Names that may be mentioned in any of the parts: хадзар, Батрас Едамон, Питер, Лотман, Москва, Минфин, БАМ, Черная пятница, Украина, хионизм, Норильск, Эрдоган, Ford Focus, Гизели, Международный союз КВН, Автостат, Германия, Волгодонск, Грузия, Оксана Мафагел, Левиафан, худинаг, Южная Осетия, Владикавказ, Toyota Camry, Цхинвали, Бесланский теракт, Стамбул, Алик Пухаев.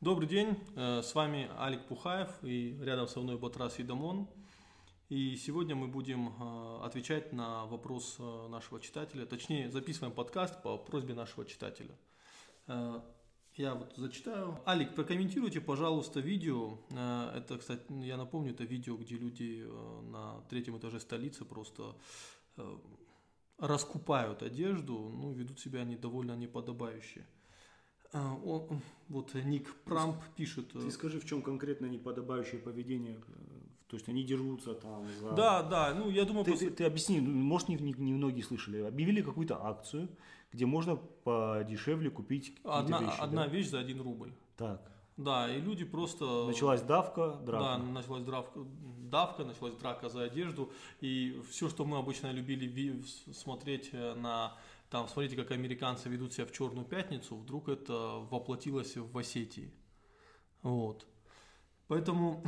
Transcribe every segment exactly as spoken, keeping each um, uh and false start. Добрый день, с вами Алик Пухаев и рядом со мной Батрас Едамон. И сегодня мы будем отвечать на вопрос нашего читателя, точнее записываем подкаст по просьбе нашего читателя. Я вот зачитаю. Алик, прокомментируйте, пожалуйста, видео. Это, кстати, я напомню, это видео, где люди на третьем этаже столицы просто раскупают одежду, ну, ведут себя они довольно неподобающе. Он, вот Ник Прампты пишет. Ты скажи, в чем конкретно неподобающее поведение? То есть они дерутся там за... Да, да, ну я думаю... Ты, просто... ты, ты объясни, может, не, не, не многие слышали. Объявили какую-то акцию, где можно подешевле купить какие-то одна, вещи. Одна да? вещь за один рубль. Так. Да, и люди просто... Началась давка, драка. Да, началась давка, давка, началась драка за одежду. И все, что мы обычно любили смотреть на... Там, смотрите, как американцы ведут себя в Черную пятницу, вдруг это воплотилось в Осетии. Вот. Поэтому,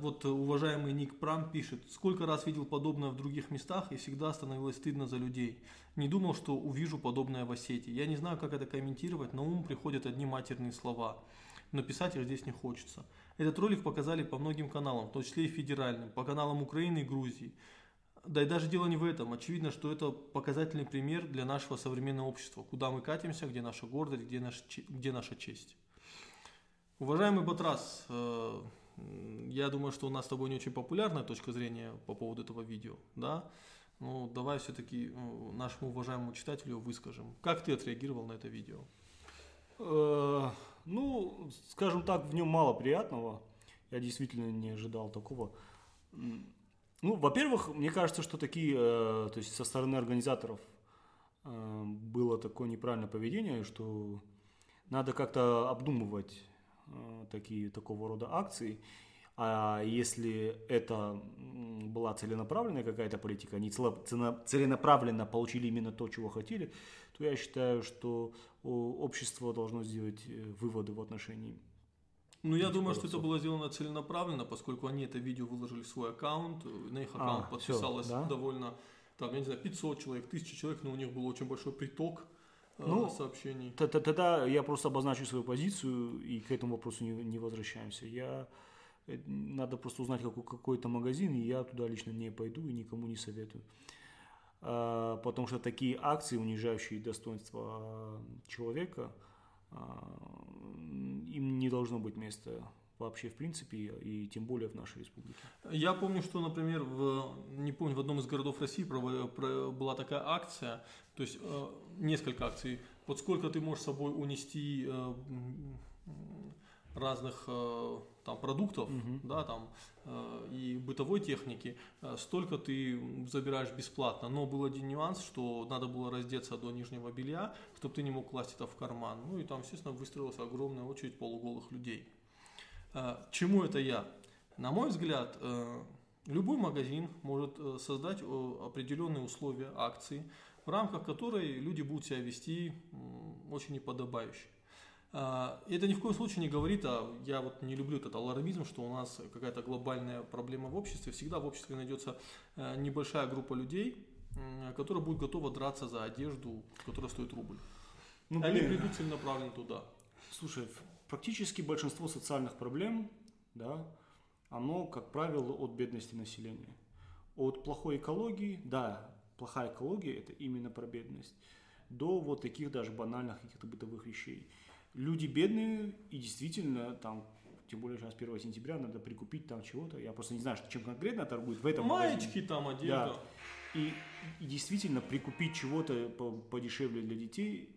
вот уважаемый Ник Прампты пишет, сколько раз видел подобное в других местах и всегда становилось стыдно за людей. Не думал, что увижу подобное в Осетии. Я не знаю, как это комментировать, на ум приходят одни матерные слова, но писать их здесь не хочется. Этот ролик показали по многим каналам, в том числе и федеральным, по каналам Украины и Грузии. Да и даже дело не в этом. Очевидно, что это показательный пример для нашего современного общества. Куда мы катимся, где наша гордость, где, наш, где наша честь. Уважаемый Батрас, я думаю, что у нас с тобой не очень популярная точка зрения по поводу этого видео. Да? Ну, давай все-таки нашему уважаемому читателю выскажем. Как ты отреагировал на это видео? Ну, скажем так, в нем мало приятного. Я действительно не ожидал такого. Ну, во-первых, мне кажется, что такие, э, то есть со стороны организаторов э, было такое неправильное поведение, что надо как-то обдумывать э, такие, такого рода акции. А если это была целенаправленная какая-то политика, они целенаправленно получили именно то, чего хотели, то я считаю, что общество должно сделать выводы в отношении. Ну, я думаю, что это было сделано целенаправленно, поскольку они это видео выложили в свой аккаунт, на их аккаунт а, подписалось все, да? довольно, там, я не знаю, пятьсот человек, тысяча человек, но у них был очень большой приток ну, э, сообщений. Тогда я просто обозначу свою позицию и к этому вопросу не, не возвращаемся. Я, надо просто узнать какой, какой-то магазин, и я туда лично не пойду и никому не советую. А, потому что такие акции, унижающие достоинство человека, им не должно быть места вообще в принципе, и тем более в нашей республике. Я помню, что, например, в, не помню, в одном из городов России была такая акция, то есть несколько акций. Вот сколько ты можешь с собой унести разных там, продуктов, угу. да, там, и бытовой техники, столько ты забираешь бесплатно. Но был один нюанс, что надо было раздеться до нижнего белья, чтобы ты не мог класть это в карман. Ну и там, естественно, выстроилась огромная очередь полуголых людей. К чему это я? На мой взгляд, любой магазин может создать определенные условия акции, в рамках которой люди будут себя вести очень неподобающе. Это ни в коем случае не говорит, а я вот не люблю этот алармизм, что у нас какая-то глобальная проблема в обществе. Всегда в обществе найдется небольшая группа людей, которая будет готова драться за одежду, которая стоит рубль. Ну, Они блин. придут целенаправленно туда. Слушай, практически большинство социальных проблем, да, оно, как правило, от бедности населения. От плохой экологии, да, плохая экология – это именно про бедность, до вот таких даже банальных каких-то бытовых вещей. Люди бедные, и действительно, там, тем более сейчас первого сентября надо прикупить там чего-то. Я просто не знаю, чем конкретно торгуют в этом магазине. Маечки там одежда. Да. И, и действительно прикупить чего-то подешевле для детей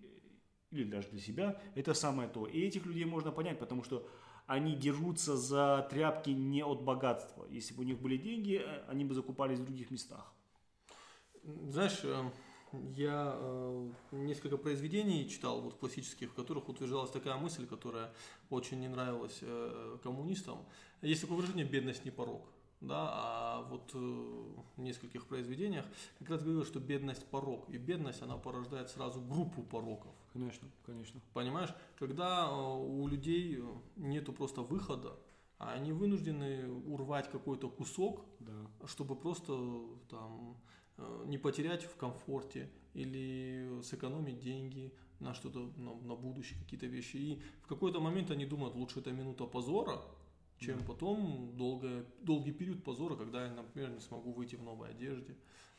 или даже для себя, это самое то. И этих людей можно понять, потому что они дерутся за тряпки не от богатства. Если бы у них были деньги, они бы закупались в других местах. Знаешь... Я э, несколько произведений читал, вот классических, в которых утверждалась такая мысль, которая очень не нравилась э, коммунистам. Есть такое выражение «бедность не порок». Да? А вот э, в нескольких произведениях как раз говорилось, что бедность – порок. И бедность, она порождает сразу группу пороков. Конечно, конечно. Понимаешь, когда э, у людей нету просто выхода, они вынуждены урвать какой-то кусок, да. чтобы просто там... не потерять в комфорте или сэкономить деньги, на что-то, на, на будущее, какие-то вещи. И в какой-то момент они думают, лучше это минута позора, чем да. потом долгое, долгий период позора, когда я, например, не смогу выйти в новой одежде.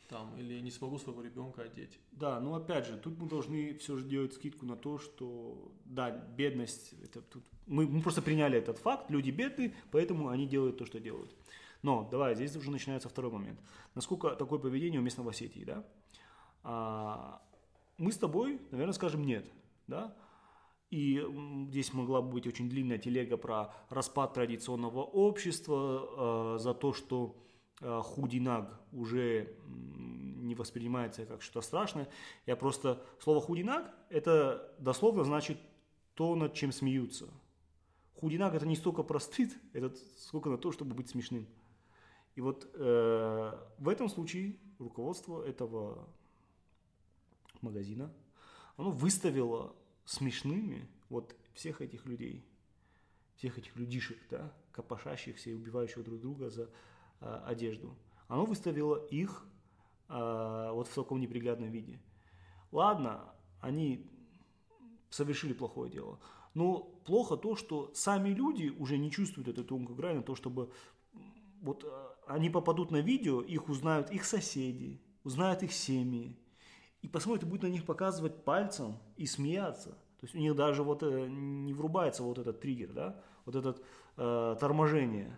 Там, или не смогу своего ребенка одеть. Да, но опять же, тут мы должны все же делать скидку на то, что да, бедность, это тут мы, мы просто приняли этот факт, люди бедные, поэтому они делают то, что делают. Но давай, здесь уже начинается второй момент. Насколько такое поведение уместно в Осетии, да? А, мы с тобой, наверное, скажем нет, да? И здесь могла быть очень длинная телега про распад традиционного общества, э, за то, что худинаг уже не воспринимается как что-то страшное. Я просто... Слово худинаг это дословно значит то, над чем смеются. Худинаг это не столько про стыд, это сколько на то, чтобы быть смешным. И вот э, в этом случае руководство этого магазина, оно выставило смешными вот всех этих людей, всех этих людишек, да, копошащихся и убивающих друг друга за одежду. Оно выставило их э, вот в таком неприглядном виде. Ладно, они совершили плохое дело, но плохо то, что сами люди уже не чувствуют эту тонкую грань, то, чтобы вот э, они попадут на видео, их узнают их соседи, узнают их семьи, и посмотрят, и будут на них показывать пальцем и смеяться. То есть у них даже вот э, не врубается вот этот триггер, да? Вот этот э, торможение.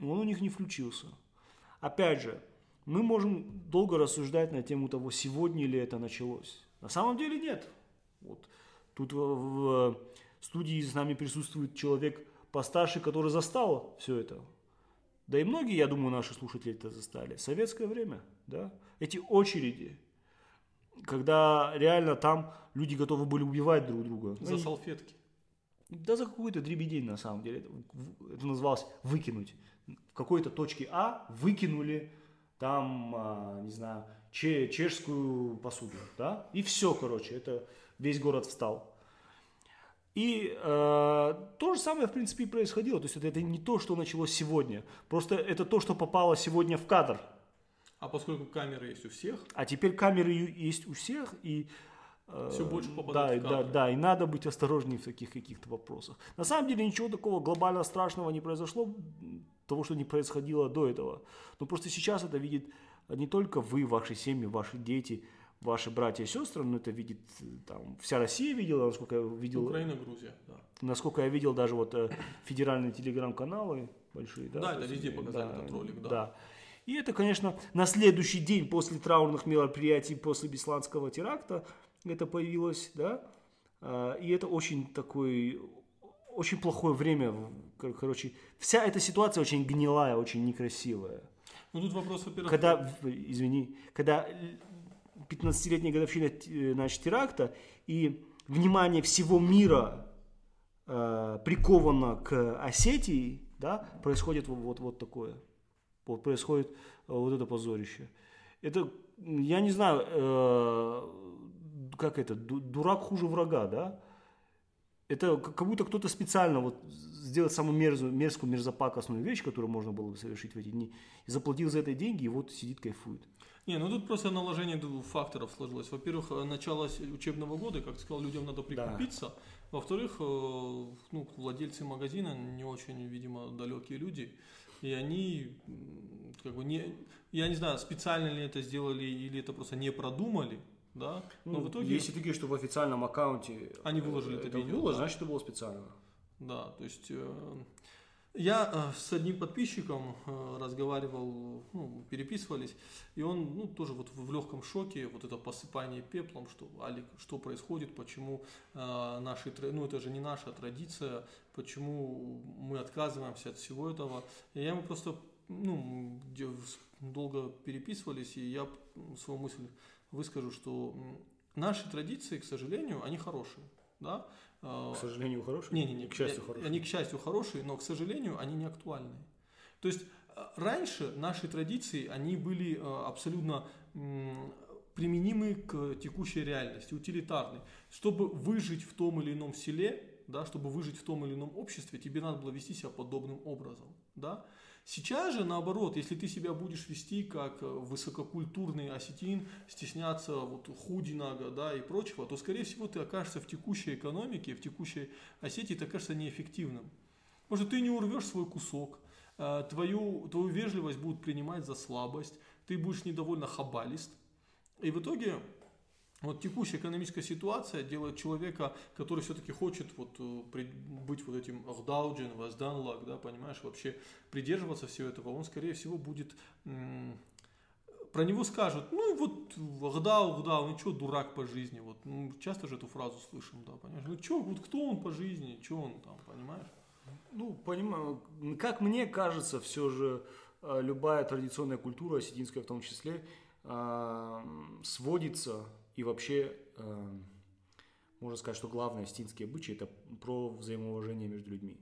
Он у них не включился. Опять же, мы можем долго рассуждать на тему того, сегодня ли это началось. На самом деле нет. Вот. Тут в студии с нами присутствует человек постарше, который застал все это. Да и многие, я думаю, наши слушатели это застали. Советское время, да? Эти очереди, когда реально там люди готовы были убивать друг друга. За салфетки. Да за какую-то дребедень на самом деле. Это называлось «выкинуть». В какой-то точке А выкинули там, не знаю, чешскую посуду, да? И все, короче, это весь город встал. И э, то же самое, в принципе, и происходило. То есть это, это не то, что началось сегодня. Просто это то, что попало сегодня в кадр. А поскольку камеры есть у всех? А теперь камеры есть у всех, и... Все больше попадает да, в кадры. Да, да, и надо быть осторожнее в таких каких-то вопросах. На самом деле ничего такого глобально страшного не произошло, того, что не происходило до этого. Но просто сейчас это видит не только вы, ваши семьи, ваши дети, ваши братья и сестры, но это видит там, вся Россия видела, насколько я видел. Украина, Грузия, да. Насколько я видел, даже вот федеральные телеграм-каналы большие. Да, да это везде показали да, этот ролик, да. да. И это, конечно, на следующий день после траурных мероприятий, после Бесланского теракта, это появилось, да, и это очень такое, очень плохое время, короче, вся эта ситуация очень гнилая, очень некрасивая. Ну тут вопрос, во-первых... Когда, извини, когда пятнадцатилетняя годовщина, значит, теракта, и внимание всего мира э, приковано к Осетии, да, происходит вот, вот такое, вот происходит вот это позорище. Это, я не знаю... Э, как это, дурак хуже врага, да? Это как будто кто-то специально вот сделал самую мерзу, мерзкую, мерзопакостную вещь, которую можно было бы совершить в эти дни, и заплатил за это деньги, и вот сидит, кайфует. Не, ну тут просто наложение двух факторов сложилось. Во-первых, начало учебного года, как ты сказал, людям надо прикупиться. Да. Во-вторых, ну, владельцы магазина не очень, видимо, далекие люди. И они, как бы, не, я не знаю, специально ли это сделали, или это просто не продумали. Да? Но ну, в итоге... Если такие, что в официальном аккаунте они выложили это, это видео, было, да? Значит, это было специально. Да, то есть э, я э, с одним подписчиком э, разговаривал, ну, переписывались, и он ну, тоже вот в, в легком шоке, вот это посыпание пеплом, что, Алик, что происходит, почему э, наши, ну это же не наша традиция, почему мы отказываемся от всего этого. И я ему просто, ну, долго переписывались, и я свою мысль... выскажу, что наши традиции, к сожалению, они хорошие. Да? К сожалению, хорошие? Не, не, не. К счастью, хорошие. Они, к счастью, хорошие, но, к сожалению, они не актуальны. То есть, раньше наши традиции, они были абсолютно применимы к текущей реальности, утилитарны. Чтобы выжить в том или ином селе, да, чтобы выжить в том или ином обществе, тебе надо было вести себя подобным образом. Да? Сейчас же, наоборот, если ты себя будешь вести как высококультурный осетин, стесняться вот худи наго, да, и прочего, то, скорее всего, ты окажешься в текущей экономике, в текущей Осетии, ты окажешься неэффективным. Может, ты не урвешь свой кусок, твою, твою вежливость будут принимать за слабость, ты будешь недовольно хабалист, и в итоге... Вот текущая экономическая ситуация делает человека, который все-таки хочет вот быть вот этим «ахдауджин», «вазданлаг», да, понимаешь, вообще придерживаться всего этого, он, скорее всего, будет, м- про него скажут, ну вот «ахдау, ахдау, ну что, дурак по жизни», вот, ну, часто же эту фразу слышим, да, понимаешь, ну что, вот кто он по жизни, что он там, понимаешь? Ну, понимаю, как мне кажется, все же любая традиционная культура, осетинская в том числе, сводится... И вообще, э, можно сказать, что главное осетинские обычаи – это про взаимоуважение между людьми.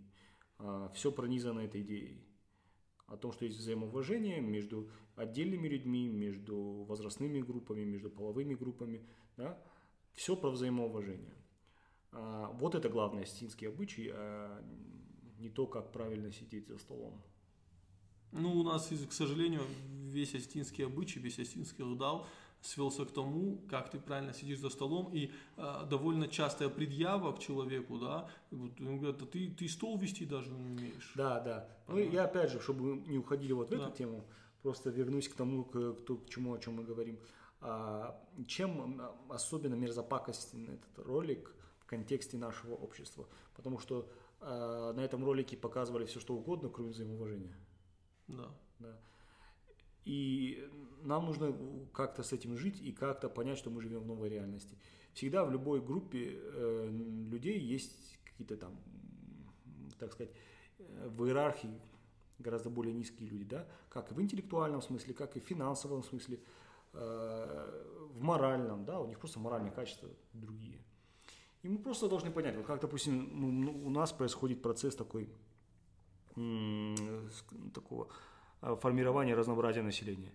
Э, все пронизано этой идеей о том, что есть взаимоуважение между отдельными людьми, между возрастными группами, между половыми группами. Да? Все про взаимоуважение. Э, вот это главное осетинские обычаи, а не то, как правильно сидеть за столом. Ну, у нас, к сожалению, весь осетинский обычай, весь осетинский удал свелся к тому, как ты правильно сидишь за столом, и э, довольно частая предъява к человеку, да, вот, говорят, да ты, ты стол вести даже не умеешь. Да, да. Понимаешь? Ну, я опять же, чтобы не уходили вот в да. эту тему, просто вернусь к тому, к, к, к чему, о чем мы говорим. А, чем особенно мерзопакостен этот ролик в контексте нашего общества? Потому что а, на этом ролике показывали все, что угодно, кроме взаимоуважения. Да. Да. И нам нужно как-то с этим жить и как-то понять, что мы живем в новой реальности. Всегда в любой группе э, людей есть какие-то там, так сказать, в иерархии гораздо более низкие люди, да? Как и в интеллектуальном смысле, как и в финансовом смысле, э, в моральном, да? У них просто моральные качества другие. И мы просто должны понять, вот как, допустим, у нас происходит процесс такой, такого формирования разнообразия населения.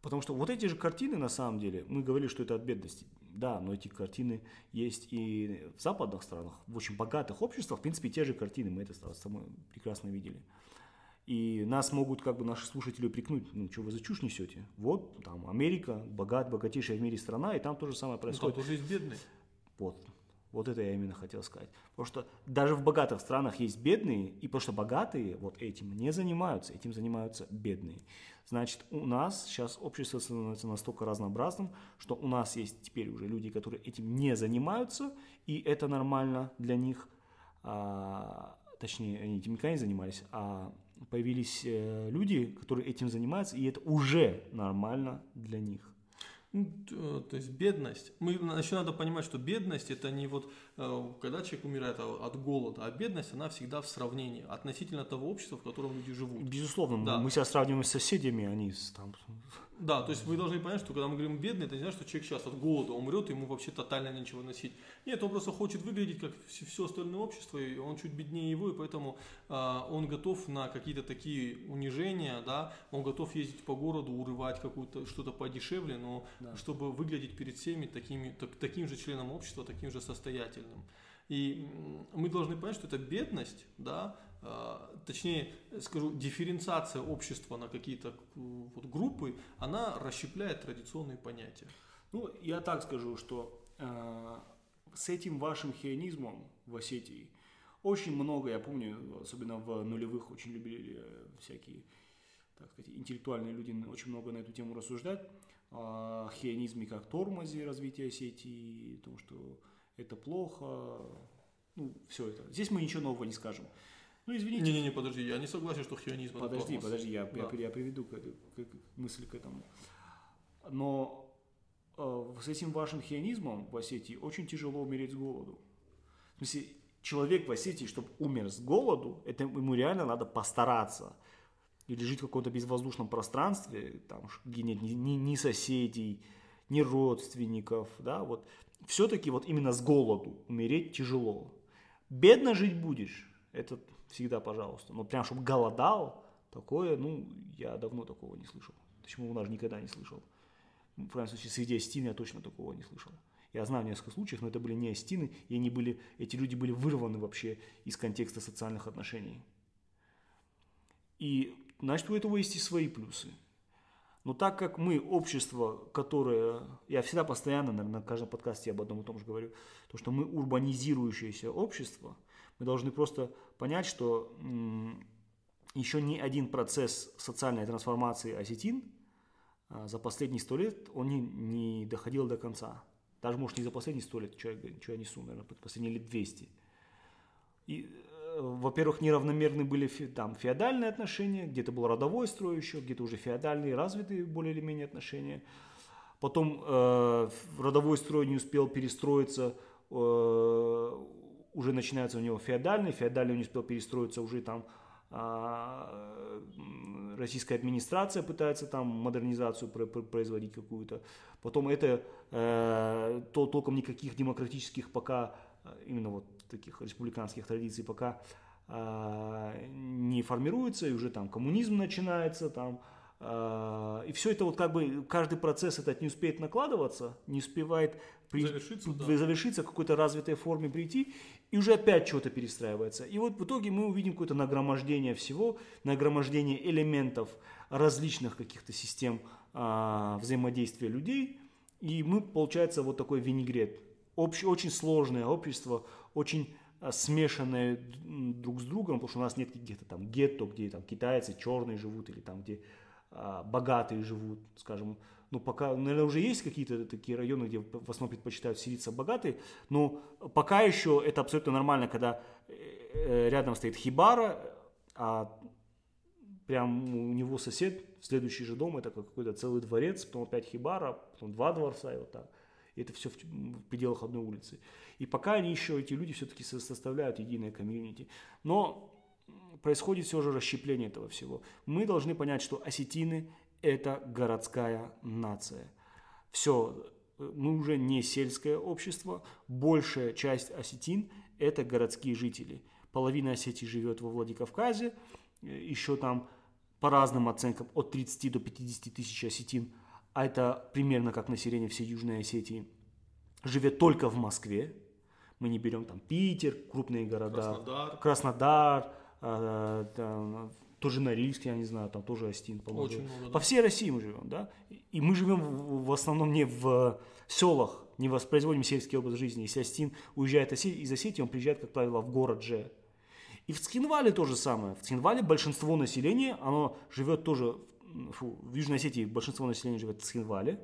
Потому что вот эти же картины, на самом деле, мы говорили, что это от бедности. Да, но эти картины есть и в западных странах, в очень богатых обществах. В принципе, те же картины, мы это прекрасно видели. И нас могут, как бы, наши слушатели упрекнуть, ну что вы за чушь несете? Вот, там, Америка, богат, богатейшая в мире страна, и там то же самое происходит. Ну, там тоже есть бедный. Вот. Вот это я именно хотел сказать. Потому что даже в богатых странах есть бедные, и потому что богатые вот этим не занимаются, этим занимаются бедные. Значит, у нас сейчас общество становится настолько разнообразным, что у нас есть теперь уже люди, которые этим не занимаются, и это нормально для них. А, точнее, они этим никогда не занимались, а появились люди, которые этим занимаются, и это уже нормально для них. То есть бедность. Мы, еще надо понимать, что бедность это не вот когда человек умирает от голода, а бедность она всегда в сравнении относительно того общества, в котором люди живут. Безусловно, да. Мы себя сравниваем с соседями, они там. Да, то есть вы должны понять, что когда мы говорим бедный, это не значит, что человек сейчас от голода умрет, ему вообще тотально нечего носить. Нет, он просто хочет выглядеть как все остальное общество, и он чуть беднее его, и поэтому он готов на какие-то такие унижения, да, он готов ездить по городу, урывать какую-то что-то подешевле, но да. Чтобы выглядеть перед всеми такими, так, таким же членом общества, таким же состоятельным. И мы должны понять, что это бедность, да, э, точнее, скажу, дифференциация общества на какие-то вот, группы, она расщепляет традиционные понятия. Ну, я так скажу, что э, с этим вашим хионизмом в Осетии очень много, я помню, особенно в нулевых очень любили всякие... Так сказать, интеллектуальные люди очень много на эту тему рассуждают, о хионизме как тормозе развития Осетии, о том, что это плохо, ну, все это. Здесь мы ничего нового не скажем. Ну, извините. Не-не-не, подожди, я не согласен, что хионизм это тормоз. Подожди, подожди, я, да. я, я приведу к, к, мысль к этому. Но э, с этим вашим хионизмом в Осетии очень тяжело умереть с голоду. В смысле, человек в Осетии, чтобы умер с голоду, это ему реально надо постараться. Или жить в каком-то безвоздушном пространстве, там, где нет ни, ни соседей, ни родственников, да, вот. Все-таки вот именно с голоду умереть тяжело. Бедно жить будешь, это всегда пожалуйста. Но прям, чтобы голодал, такое, ну, я давно такого не слышал. Почему, даже никогда не слышал. В крайнем случае, среди осетин я точно такого не слышал. Я знаю несколько случаев, но это были не осетины, и они были, эти люди были вырваны вообще из контекста социальных отношений. И, значит, у этого есть и свои плюсы. Но так как мы общество, которое, я всегда постоянно, наверное, на каждом подкасте об одном и том же говорю, то, что мы урбанизирующееся общество, мы должны просто понять, что м- еще ни один процесс социальной трансформации осетин а, за последние сто лет, он не, не доходил до конца. Даже, может, не за последние сто лет, что я, что я несу, наверное, последние лет двести. И... Во-первых, неравномерны были там феодальные отношения, где-то был родовой строй еще, где-то уже феодальные, развитые более или менее отношения. Потом э, родовой строй не успел перестроиться, э, уже начинается у него феодальный, феодальный не успел перестроиться, уже там э, российская администрация пытается там модернизацию производить какую-то. Потом это э, то, толком никаких демократических пока именно вот таких республиканских традиций пока э, не формируется, и уже там коммунизм начинается, там, э, и все это вот как бы, каждый процесс этот не успеет накладываться, не успевает при, завершиться, при, да. завершиться, в какой-то развитой форме прийти, и уже опять что-то перестраивается. И вот в итоге мы увидим какое-то нагромождение всего, нагромождение элементов различных каких-то систем э, взаимодействия людей, и мы, получается, вот такой винегрет. Очень сложное общество, очень смешанное друг с другом, потому что у нас нет каких-то там гетто, где там китайцы черные живут или там где а, богатые живут, скажем. Ну пока, наверное, уже есть какие-то такие районы, где в основном предпочитают селиться богатые, но пока еще это абсолютно нормально, когда рядом стоит хибара, а прям у него сосед, следующий же дом, это какой-то целый дворец, потом опять хибара, потом два дворца и вот так. Это все в пределах одной улицы. И пока они еще, эти люди все-таки составляют единое комьюнити. Но происходит все же расщепление этого всего. Мы должны понять, что осетины – это городская нация. Все, мы уже не сельское общество. Большая часть осетин – это городские жители. Половина Осетии живет во Владикавказе. Еще там по разным оценкам от тридцати до пятидесяти тысяч осетин. А это примерно как население всей Южной Осетии, живет только в Москве. Мы не берем там Питер, крупные города, Краснодар, Краснодар э, там, тоже Норильск, я не знаю, там тоже Остин, по-моему. По всей России мы живем, да? И мы живем в, в основном не в селах, не воспроизводим сельский образ жизни. Если Остин уезжает из Осетии, он приезжает, как правило, в город же. И в Цхинвали то же самое. В Цхинвали большинство населения, оно живет тоже... Фу, в Южной Осетии большинство населения живет в Цхинвали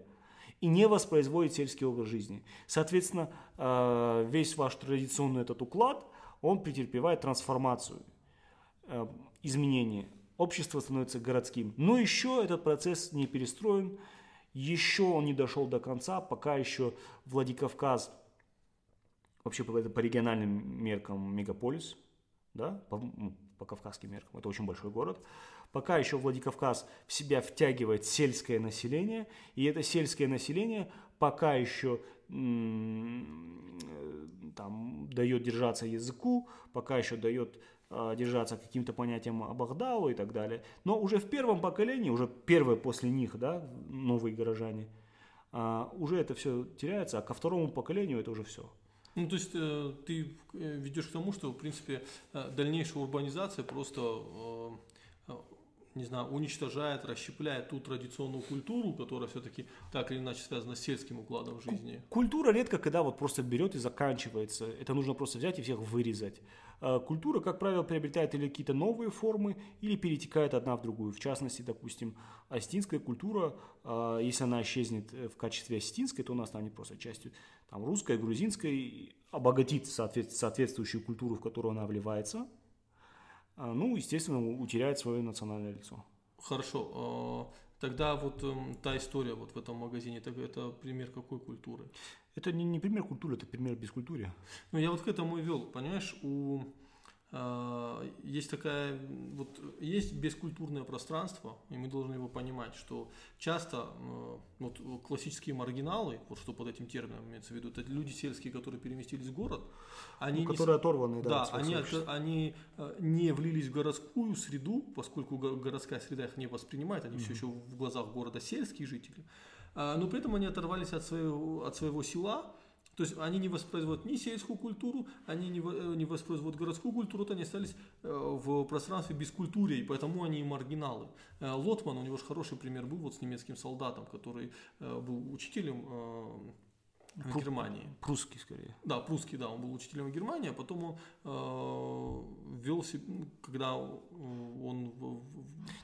и не воспроизводит сельский образ жизни. Соответственно, весь ваш традиционный этот уклад, он претерпевает трансформацию, изменения. Общество становится городским. Но еще этот процесс не перестроен, еще он не дошел до конца, пока еще Владикавказ, вообще по региональным меркам мегаполис, да, по, по кавказским меркам, это очень большой город. Пока еще Владикавказ в себя втягивает сельское население, и это сельское население пока еще там, дает держаться языку, пока еще дает э, держаться каким-то понятиям Абахдалу и так далее. Но уже в первом поколении, уже первые после них, да, новые горожане, э, уже это все теряется, а ко второму поколению это уже все. Ну, то есть э, ты ведешь к тому, что, в принципе, э, дальнейшая урбанизация просто... Э, не знаю, уничтожает, расщепляет ту традиционную культуру, которая все-таки так или иначе связана с сельским укладом жизни. Культура редко когда вот просто берет и заканчивается. Это нужно просто взять и всех вырезать. Культура, как правило, приобретает или какие-то новые формы, или перетекает одна в другую. В частности, допустим, осетинская культура, если она исчезнет в качестве осетинской, то у нас станет просто частью там, русской, грузинской, обогатит соответствующую культуру, в которую она вливается. Ну, естественно, утеряет свое национальное лицо. Хорошо. Тогда вот та история вот в этом магазине, это пример какой культуры? Это не пример культуры, это пример бескультуры. Ну, я вот к этому и вел. Понимаешь, у... есть такая... Вот есть бескультурное пространство, и мы должны его понимать, что часто вот, классические маргиналы, вот что под этим термином имеется в виду, это люди сельские, которые переместились в город, они, ну, которые не... оторваны, да, да от они, они не влились в городскую среду, поскольку городская среда их не воспринимает, они mm-hmm. все еще в глазах города сельские жители, но при этом они оторвались от своего, от своего села То есть они не воспроизводят ни сельскую культуру, они не, не воспроизводят городскую культуру, то они остались в пространстве без культуры, и поэтому они и маргиналы. Лотман, у него же хороший пример был вот с немецким солдатом, который был учителем в Германии. Прусский, скорее. Да, прусский, да, он был учителем в Германии, а потом он э, вел себя, когда он в, в,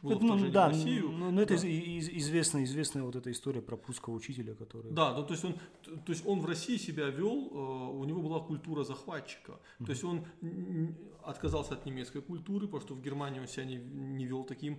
был ну, в да, Россию. Ну, ну, это да. из, известная, известная вот эта история про прусского учителя, который... Да, ну, то, есть он, то есть он в России себя вел, э, у него была культура захватчика, mm-hmm. то есть он отказался от немецкой культуры, потому что в Германии он себя не, не вел таким...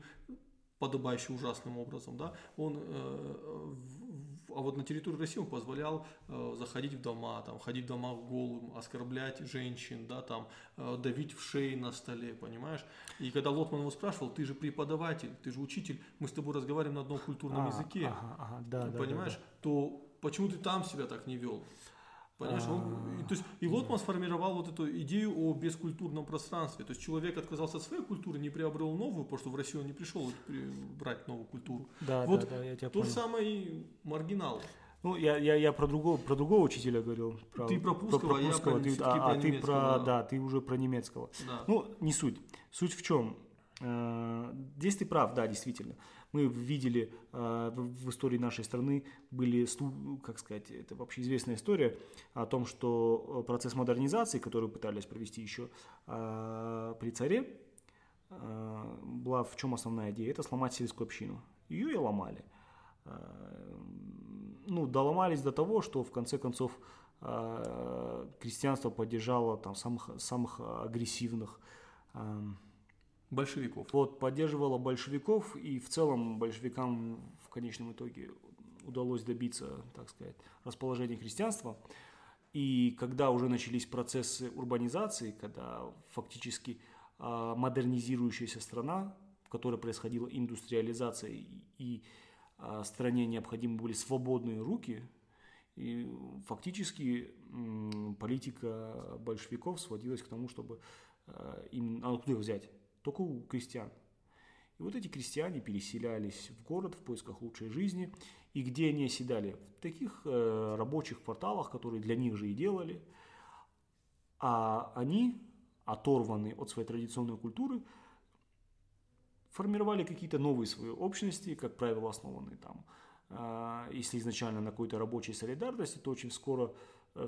подобающий ужасным образом, да, он, э, в, а вот на территории России он позволял э, заходить в дома, там, ходить в дома голым, оскорблять женщин, да, там, э, давить в шеи на столе, понимаешь, и когда Лотман его спрашивал, ты же преподаватель, ты же учитель, мы с тобой разговариваем на одном культурном а, языке, ага, ага, да, да, понимаешь, да, да. То почему ты там себя так не вел? Понимаешь, он, и, то есть, и Лотман сформировал вот эту идею о бескультурном пространстве. То есть человек отказался от своей культуры, не приобрел новую, потому что в Россию он не пришел брать новую культуру. Да, вот да, да, я тебя понял. То же самое и маргинал. Ну, я, я, я про, другого, про другого учителя говорил. Про, ты про Пускова, про, про Пускова, я про, ты, а, про а ты про, да. да, ты уже про немецкого. Да. Ну, не суть. Суть в чем? Здесь ты прав, да, действительно. Мы видели в истории нашей страны, были, как сказать, это вообще известная история о том, что процесс модернизации, который пытались провести еще при царе, была в чем основная идея? Это сломать сельскую общину. Ее и ломали. Ну, доломались до того, что в конце концов крестьянство поддержало там, самых, самых агрессивных большевиков. Вот, поддерживала большевиков, и в целом большевикам в конечном итоге удалось добиться, так сказать, расположения крестьянства. И когда уже начались процессы урбанизации, когда фактически э, модернизирующаяся страна, в которой происходила индустриализация, и, и э, стране необходимы были свободные руки, и фактически э, политика большевиков сводилась к тому, чтобы э, им... А куда их взять? Только у крестьян. И вот эти крестьяне переселялись в город в поисках лучшей жизни. И где они оседали? В таких э, рабочих кварталах, которые для них же и делали. А они, оторванные от своей традиционной культуры, формировали какие-то новые свои общности, как правило, основанные там. Э, если изначально на какой-то рабочей солидарности, то очень скоро...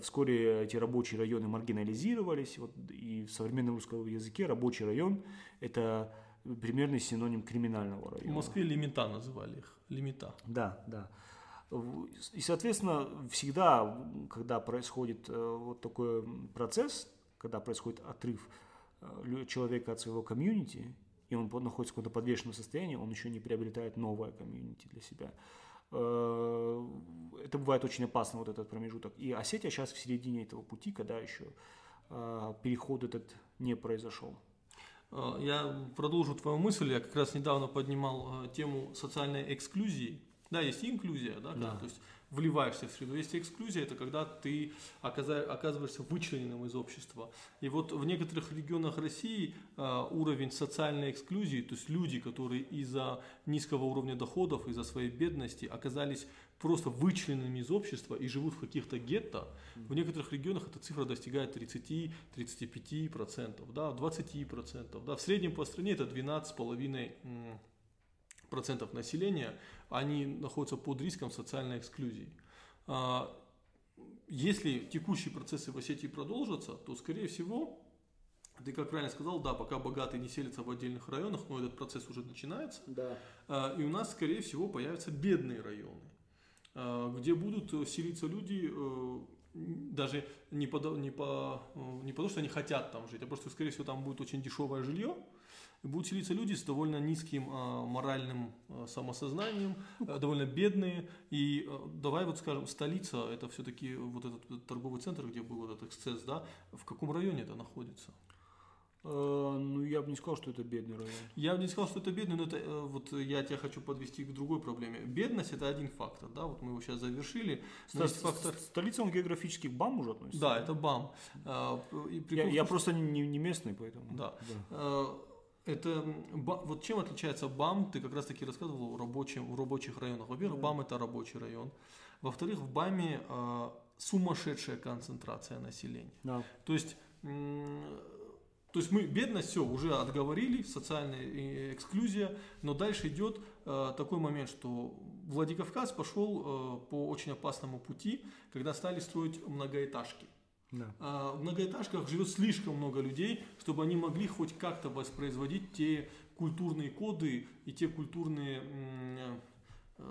Вскоре эти рабочие районы маргинализировались, вот, и в современном русском языке рабочий район – это примерный синоним криминального района. В Москве лимита называли их, лимита. Да, да. И, соответственно, всегда, когда происходит вот такой процесс, когда происходит отрыв человека от своего комьюнити, и он находится в каком-то подвешенном состоянии, он еще не приобретает новое комьюнити для себя. Это бывает очень опасно, вот этот промежуток. И Осетия сейчас в середине этого пути, когда еще переход этот не произошел. Я продолжу твою мысль. Я как раз недавно поднимал тему социальной эксклюзии. Да, есть инклюзия, да, да. То есть вливаешься в среду. Есть эксклюзия, это когда ты оказываешься вычлененным из общества. И вот в некоторых регионах России уровень социальной эксклюзии, то есть люди, которые из-за низкого уровня доходов, из-за своей бедности оказались просто вычлененными из общества и живут в каких-то гетто, в некоторых регионах эта цифра достигает тридцать-тридцать пять процентов, да, двадцать процентов. Да. В среднем по стране это двенадцать целых пять десятых процента. Процентов населения, они находятся под риском социальной эксклюзии. Если текущие процессы в Осетии продолжатся, то, скорее всего, ты, как правильно сказал, да, пока богатые не селятся в отдельных районах, но этот процесс уже начинается, да. И у нас, скорее всего, появятся бедные районы, где будут селиться люди... Даже не, по, не, по, не потому, что они хотят там жить, а просто, скорее всего, там будет очень дешевое жилье. И будут селиться люди с довольно низким э, моральным э, самосознанием, э, довольно бедные. И э, давай вот скажем, столица, это все-таки вот этот, этот торговый центр, где был этот эксцесс, да, в каком районе это находится? Ну, я бы не сказал, что это бедный район. Я бы не сказал, что это бедный, но это, вот я тебя хочу подвести к другой проблеме. Бедность – это один фактор, да, вот мы его сейчас завершили. Ста- фактор... Столица, он географически к БАМ уже относится? Да, это БАМ. И прикол, я, потому, я что... просто не, не местный, поэтому… Да. Да. Это, вот чем отличается БАМ, ты как раз таки рассказывал, в рабочих, в рабочих районах. Во-первых, да. БАМ – это рабочий район. Во-вторых, в БАМе сумасшедшая концентрация населения. Да. То есть, то есть мы бедность, все, уже отговорили, социальная эксклюзия, но дальше идет такой момент, что Владикавказ пошел по очень опасному пути, когда стали строить многоэтажки. Да. А в многоэтажках живет слишком много людей, чтобы они могли хоть как-то воспроизводить те культурные коды и те культурные,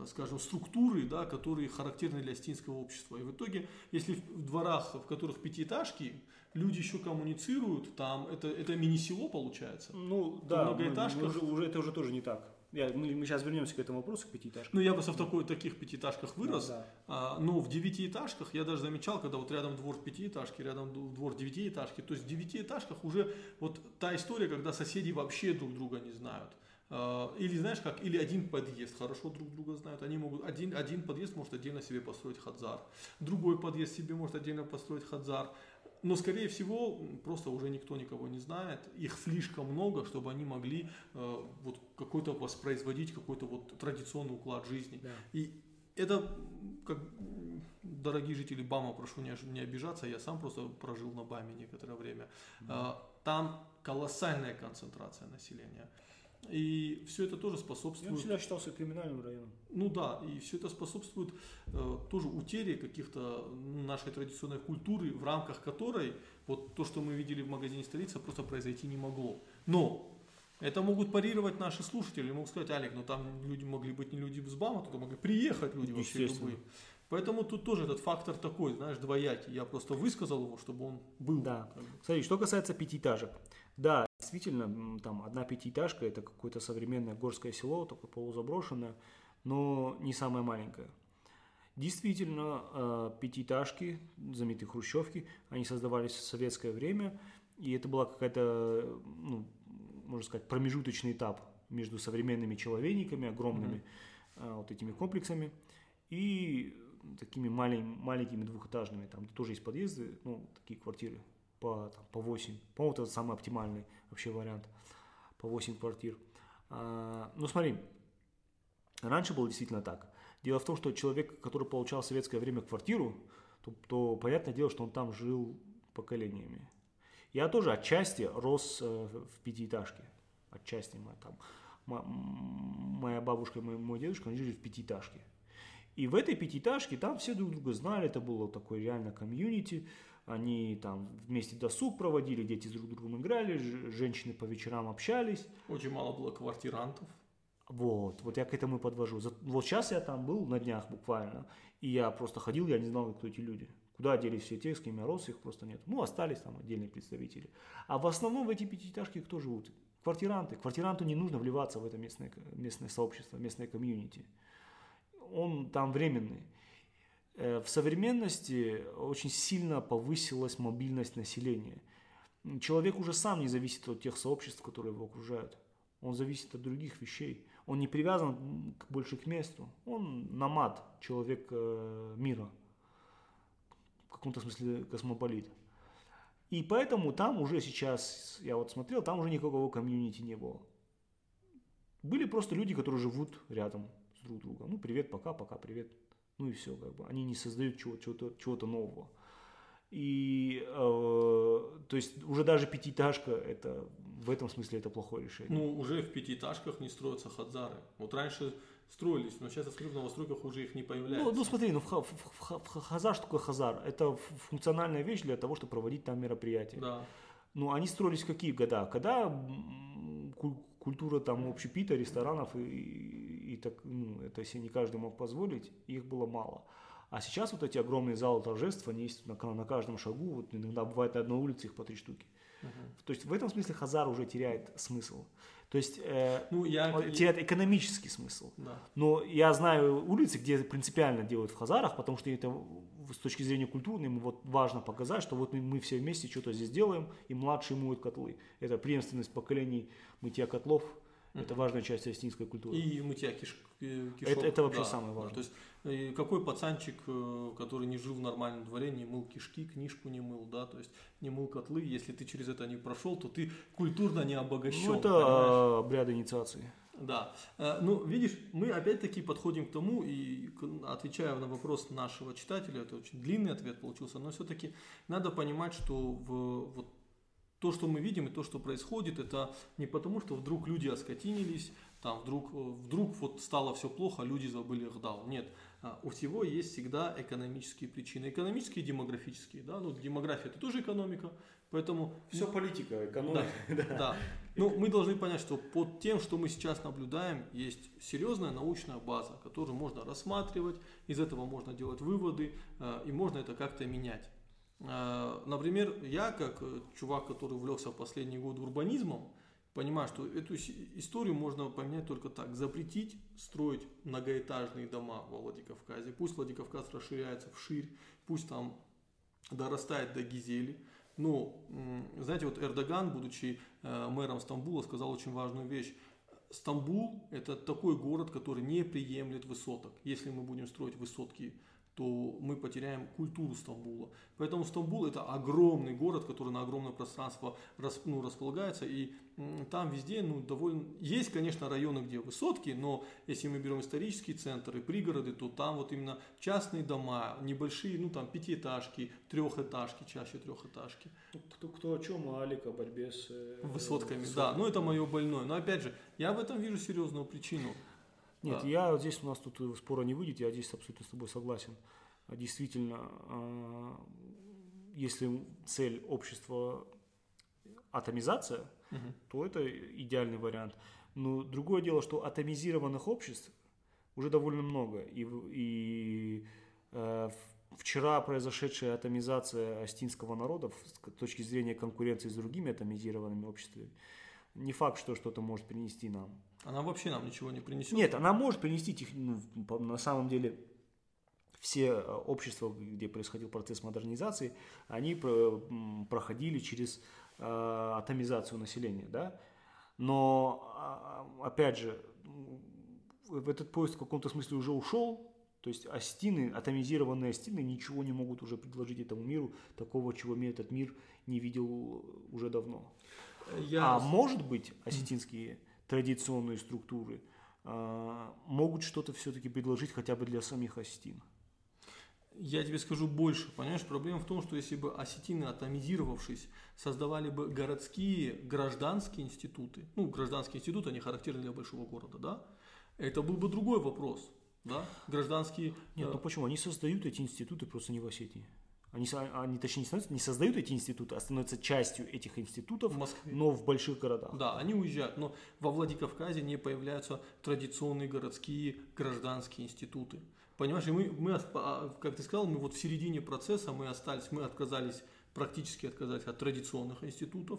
скажем, структуры, да, которые характерны для осетинского общества. И в итоге, если в дворах, в которых пятиэтажки, люди еще коммуницируют, там это, это мини-село получается. Ну да, в многоэтажках мы, мы уже, это уже тоже не так. Я, мы, мы сейчас вернемся к этому вопросу, к пятиэтажкам. Ну я просто в такой, таких пятиэтажках вырос, да, да. А, но в девятиэтажках я даже замечал, когда вот рядом двор пятиэтажки, рядом двор девятиэтажки, то есть в девятиэтажках уже вот та история, когда соседи вообще друг друга не знают. Или, знаешь как, или один подъезд хорошо друг друга знают, они могут, один, один подъезд может отдельно себе построить хадзар, другой подъезд себе может отдельно построить хадзар, но, скорее всего, просто уже никто никого не знает, их слишком много, чтобы они могли э, вот какой-то воспроизводить, какой-то вот традиционный уклад жизни. Да. И это, как, дорогие жители БАМа, прошу не, не обижаться, я сам просто прожил на БАМе некоторое время, да. э, там колоссальная концентрация населения. И все это тоже способствует... Я всегда считался криминальным районом. Ну да, и все это способствует э, тоже утере каких-то нашей традиционной культуры, в рамках которой вот то, что мы видели в магазине «Столица», просто произойти не могло. Но это могут парировать наши слушатели, могут сказать: Алик, ну там люди могли быть не люди с БАМа, туда могли приехать люди вообще любые. Поэтому тут тоже этот фактор такой, знаешь, двоякий. Я просто высказал его, чтобы он был. Да. Смотри, что касается пятиэтажек. Да, действительно, там одна пятиэтажка, это какое-то современное горское село, такое полузаброшенное, но не самое маленькое. Действительно, пятиэтажки, знаменитые хрущевки, они создавались в советское время, и это была какая-то, ну, можно сказать, промежуточный этап между современными человейниками, огромными mm-hmm. вот этими комплексами, и такими малень, маленькими двухэтажными, там тоже есть подъезды, ну, такие квартиры по, там, по восемь, по-моему, это самый оптимальный вообще вариант, по восемь квартир. А, ну, смотри, раньше было действительно так. Дело в том, что человек, который получал в советское время квартиру, то, то понятное дело, что он там жил поколениями. Я тоже отчасти рос в пятиэтажке, отчасти мы, там, моя бабушка и мой, мой дедушка, они жили в пятиэтажке. И в этой пятиэтажке там все друг друга знали, это было такое реально комьюнити, они там вместе досуг проводили, дети друг с другом играли, ж- женщины по вечерам общались. Очень мало было квартирантов. Вот, вот я к этому и подвожу. Вот сейчас я там был на днях буквально, и я просто ходил, я не знал, кто эти люди. Куда делись все те, с кем я рос, их просто нет. Ну, остались там отдельные представители. А в основном в эти пятиэтажки кто живут? Квартиранты. Квартиранту не нужно вливаться в это местное, местное сообщество, местное комьюнити. Он там временный. В современности очень сильно повысилась мобильность населения. Человек уже сам не зависит от тех сообществ, которые его окружают. Он зависит от других вещей. Он не привязан больше к месту. Он номад, человек мира. В каком-то смысле космополит. И поэтому там уже сейчас, я вот смотрел, там уже никакого комьюнити не было. Были просто люди, которые живут рядом друг друга. Ну, привет, пока, пока, привет. Ну и все, как бы. Они не создают чего-то, чего-то нового. И, э, то есть, уже даже пятиэтажка, это, в этом смысле, это плохое решение. Ну, уже в пятиэтажках не строятся хадзары. Вот раньше строились, но сейчас, в новостройках уже их не появляется. Ну, ну смотри, ну, в, в, в, в хазар, что такое хазар? Это функциональная вещь для того, чтобы проводить там мероприятия. Да. Ну, они строились в какие года? Когда культура там общепита, ресторанов, и, и, и так, ну, это себе не каждый мог позволить, их было мало. А сейчас вот эти огромные залы торжеств, они есть на, на каждом шагу, вот иногда бывает на одной улице их по три штуки. Uh-huh. То есть в этом смысле хазар уже теряет смысл. То есть э, ну, я... теряет экономический смысл. Да. Но я знаю улицы, где принципиально делают в хазарах, потому что это с точки зрения культурной им вот важно показать, что вот мы все вместе что-то здесь делаем, и младшие моют котлы. Это преемственность поколений мытья котлов. Это важная часть осетинской культуры. И мытья киш... кишок. Это, это вообще да, самое важное. Да, то есть какой пацанчик, который не жил в нормальном дворе, не мыл кишки, книжку не мыл, да, то есть не мыл котлы. Если ты через это не прошел, то ты культурно не обогащен. Ну, это понимаешь? Обряд инициации. Да. Ну, видишь, мы опять-таки подходим к тому, и отвечая на вопрос нашего читателя, это очень длинный ответ получился, но все-таки надо понимать, что в, вот, то, что мы видим и то, что происходит, это не потому, что вдруг люди оскотинились, там вдруг, вдруг вот стало все плохо, люди забыли Эрдогана. Нет. У всего есть всегда экономические причины. Экономические и демографические. Да? Ну, демография – это тоже экономика. Поэтому все политика, экономика. Да, да. Но мы должны понять, что под тем, что мы сейчас наблюдаем, есть серьезная научная база, которую можно рассматривать, из этого можно делать выводы, и можно это как-то менять. Например, я, как чувак, который увлекся в последний год урбанизмом, понимаю, что эту историю можно поменять только так. Запретить строить многоэтажные дома во Владикавказе. Пусть Владикавказ расширяется вширь, пусть там дорастает до Гизели. Но, знаете, вот Эрдоган, будучи мэром Стамбула, сказал очень важную вещь. Стамбул – это такой город, который не приемлет высоток. Если мы будем строить высотки, то мы потеряем культуру Стамбула. Поэтому Стамбул – это огромный город, который на огромное пространство ну, располагается. И там везде ну, довольно… Есть, конечно, районы, где высотки, но если мы берем исторические центры, пригороды, то там вот именно частные дома, небольшие, ну там пятиэтажки, трехэтажки, чаще трехэтажки. Кто, кто о чем, Алик, о борьбе с… Высотками, высотками. Да. Ну это мое больное. Но опять же, я в этом вижу серьезную причину. Нет, да. я здесь у нас тут спора не выйдет, я здесь абсолютно с тобой согласен. Действительно, если цель общества атомизация, угу. то это идеальный вариант. Но другое дело, что атомизированных обществ уже довольно много. И, и э, вчера произошедшая атомизация осетинского народа с точки зрения конкуренции с другими атомизированными обществами, не факт, что что-то может принести нам. Она вообще нам ничего не принесет? Нет, она может принести, тех... ну, на самом деле, все общества, где происходил процесс модернизации, они проходили через атомизацию населения, да? Но, опять же, этот поезд в каком-то смысле уже ушел, то есть осетины, атомизированные осетины ничего не могут уже предложить этому миру, такого, чего этот мир не видел уже давно. Я... А может быть, осетинские традиционные структуры э, могут что-то все-таки предложить хотя бы для самих осетин? Я тебе скажу больше, понимаешь, проблема в том, что если бы осетины, атомизировавшись, создавали бы городские гражданские институты, ну, гражданские институты, они характерны для большого города, да, это был бы другой вопрос, да, гражданские… Нет, э... ну почему, они создают эти институты просто не в Осетии. Они, они, точнее, не, становятся, не создают эти институты, а становятся частью этих институтов, в Москве. Но в больших городах. Да, они уезжают, но во Владикавказе не появляются традиционные городские гражданские институты. Понимаешь, и мы, мы, как ты сказал, мы вот в середине процесса мы остались, мы отказались, практически отказались от традиционных институтов.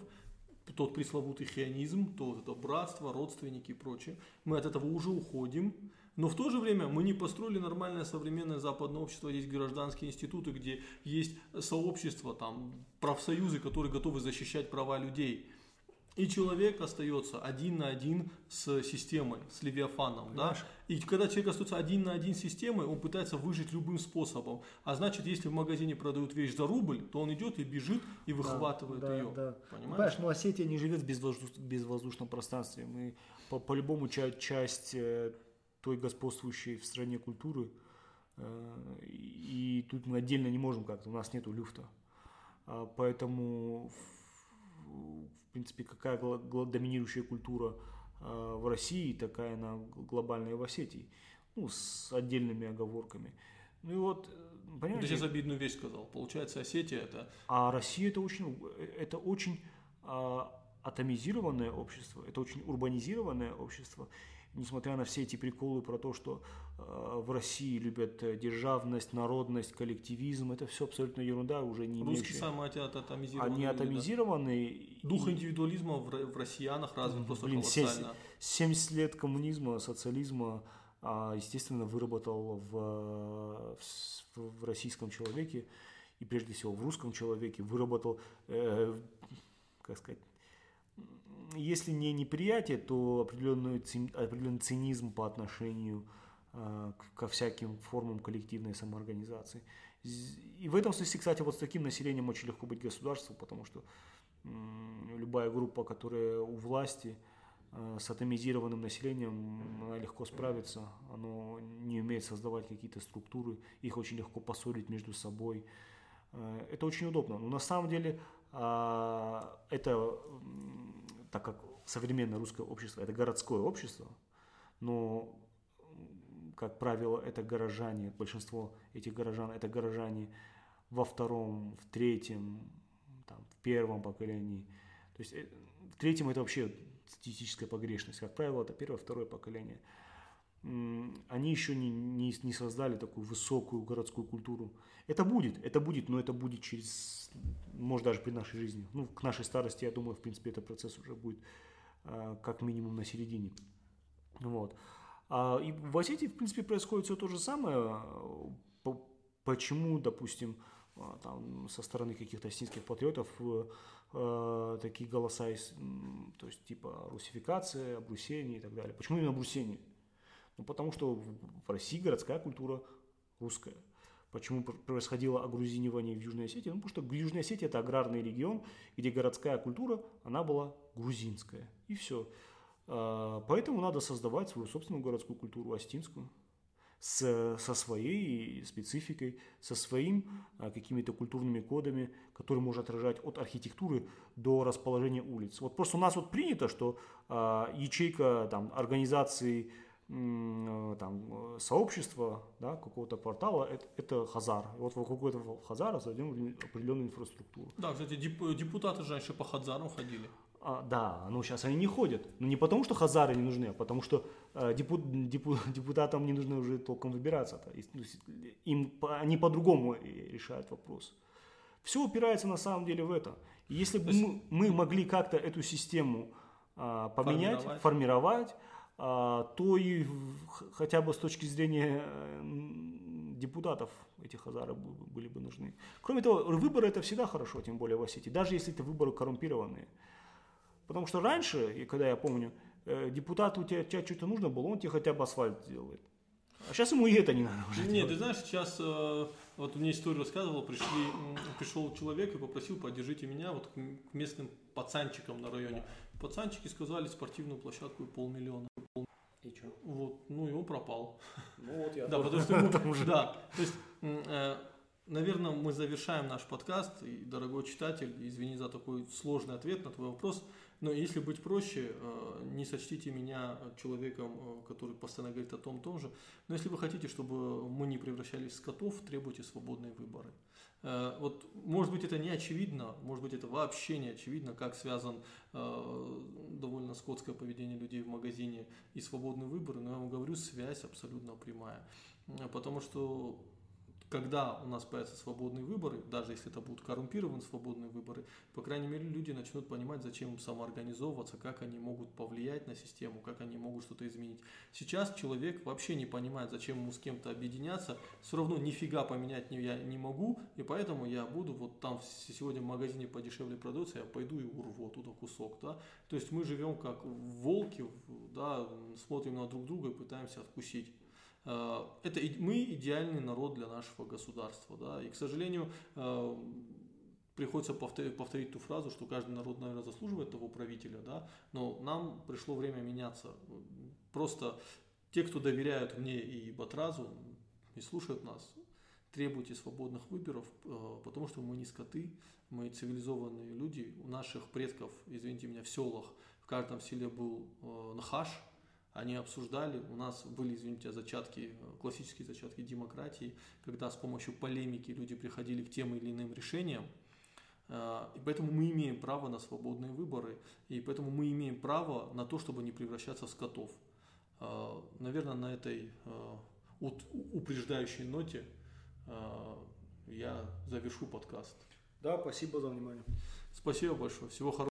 Тот пресловутый хионизм, то это братство, родственники и прочее. Мы от этого уже уходим. Но в то же время мы не построили нормальное современное западное общество. Есть гражданские институты, где есть сообщества, там, профсоюзы, которые готовы защищать права людей. И человек остается один на один с системой, с Левиафаном. Да? И когда человек остается один на один с системой, он пытается выжить любым способом. А значит, если в магазине продают вещь за рубль, то он идет и бежит, и выхватывает да, да, ее. Да. Понимаешь? Понимаешь, ну Осетия не живет в безвоздуш- безвоздушном пространстве. Мы по- по-любому часть... часть той господствующей в стране культуры, и тут мы отдельно не можем как-то, у нас нету люфта. Поэтому, в принципе, какая доминирующая культура в России, такая она глобальная в Осетии, ну, с отдельными оговорками. Ну и вот, понимаете... Ты сейчас обидную вещь сказал, получается, Осетия это... А Россия это очень, это очень атомизированное общество, это очень урбанизированное общество. Несмотря на все эти приколы про то, что э, в России любят державность, народность, коллективизм, это все абсолютно ерунда, уже не имеющая. Русские самые атомизированные. Они атомизированные. Да. Дух индивидуализма в, в россиянах развит просто блин, колоссально. семьдесят лет коммунизма, социализма, естественно, выработал в, в, в российском человеке и, прежде всего, в русском человеке выработал, э, как сказать, если не неприятие, то определенный цинизм по отношению ко всяким формам коллективной самоорганизации. И в этом смысле, кстати, вот с таким населением очень легко быть государству, потому что любая группа, которая у власти, с атомизированным населением, она легко справится, оно не умеет создавать какие-то структуры, их очень легко поссорить между собой. Это очень удобно. Но на самом деле, это, так как современное русское общество, это городское общество, но, как правило, это горожане, большинство этих горожан, это горожане во втором, в третьем, там, в первом поколении. То есть в третьем это вообще статистическая погрешность. Как правило, это первое, второе поколение. Они еще не, не, не создали такую высокую городскую культуру. Это будет, это будет, но это будет через, может, даже при нашей жизни. Ну, к нашей старости, я думаю, в принципе, этот процесс уже будет как минимум на середине. Вот. А, и в Осетии, в принципе, происходит все то же самое. Почему, допустим, там, со стороны каких-то осетинских патриотов э, такие голоса, из, то есть типа русификация, обрусение и так далее. Почему именно обрусение? Ну, потому что в России городская культура русская. Почему происходило огрузинивание в Южной Осетии? Ну, потому что Южная Осетия – это аграрный регион, где городская культура, она была грузинская. И все. Э, поэтому надо создавать свою собственную городскую культуру, осетинскую. С, со своей спецификой, со своими а, какими-то культурными кодами, которые можно отражать от архитектуры до расположения улиц. Вот просто у нас вот принято, что а, ячейка там, организации м, там, сообщества, да, какого-то портала, это, это хазар. И вот вокруг этого хазара создаем определенную инфраструктуру. Да, кстати, деп- депутаты же раньше по хазару ходили. А, да, но сейчас они не ходят. Но не потому, что хазары не нужны, а потому, что э, депу, депу, депутатам не нужно уже толком выбираться-то. И, им, они по-другому решают вопрос. Все упирается на самом деле в это. И если бы мы, мы могли как-то эту систему э, поменять, формировать, формировать э, то и хотя бы с точки зрения э, депутатов эти хазары были бы нужны. Кроме того, выборы это всегда хорошо, тем более в Осетии, даже если это выборы коррумпированные. Потому что раньше, когда я помню, депутату тебе, тебе что-то нужно было, он тебе хотя бы асфальт делает. А сейчас ему и это не надо уже. Нет, делать. Ты знаешь, сейчас, вот мне историю рассказывал, пришли, пришел человек и попросил, поддержите меня вот к местным пацанчикам на районе. Пацанчики сказали спортивную площадку полмиллиона. И что? Вот, ну и он пропал. Ну вот я да, потому что ему, да, то есть, наверное, мы завершаем наш подкаст. И, дорогой читатель, извини за такой сложный ответ на твой вопрос. Но если быть проще, не сочтите меня человеком, который постоянно говорит о том том же. Но если вы хотите, чтобы мы не превращались в скотов, требуйте свободные выборы. Вот, может быть, это не очевидно, может быть, это вообще не очевидно, как связан довольно скотское поведение людей в магазине и свободные выборы. Но я вам говорю, связь абсолютно прямая. Потому что когда у нас появятся свободные выборы, даже если это будут коррумпированы свободные выборы, по крайней мере, люди начнут понимать, зачем им самоорганизовываться, как они могут повлиять на систему, как они могут что-то изменить. Сейчас человек вообще не понимает, зачем ему с кем-то объединяться, все равно нифига поменять я не могу, и поэтому я буду вот там сегодня в магазине подешевле продается, я пойду и урву оттуда кусок. Да? То есть мы живем как волки, да, смотрим на друг друга и пытаемся откусить. Это мы идеальный народ для нашего государства, да, и, к сожалению, приходится повторить, повторить ту фразу, что каждый народ, наверное, заслуживает того правителя, да, но нам пришло время меняться. Просто те, кто доверяют мне и Батразу, и слушают нас, требуйте свободных выборов, потому что мы не скоты, мы цивилизованные люди. У наших предков, извините меня, в селах, в каждом селе был нахаш. Они обсуждали, у нас были, извините, зачатки, классические зачатки демократии, когда с помощью полемики люди приходили к тем или иным решениям. И поэтому мы имеем право на свободные выборы, и поэтому мы имеем право на то, чтобы не превращаться в скотов. Наверное, на этой упреждающей ноте я завершу подкаст. Да, спасибо за внимание. Спасибо большое. Всего хорошего.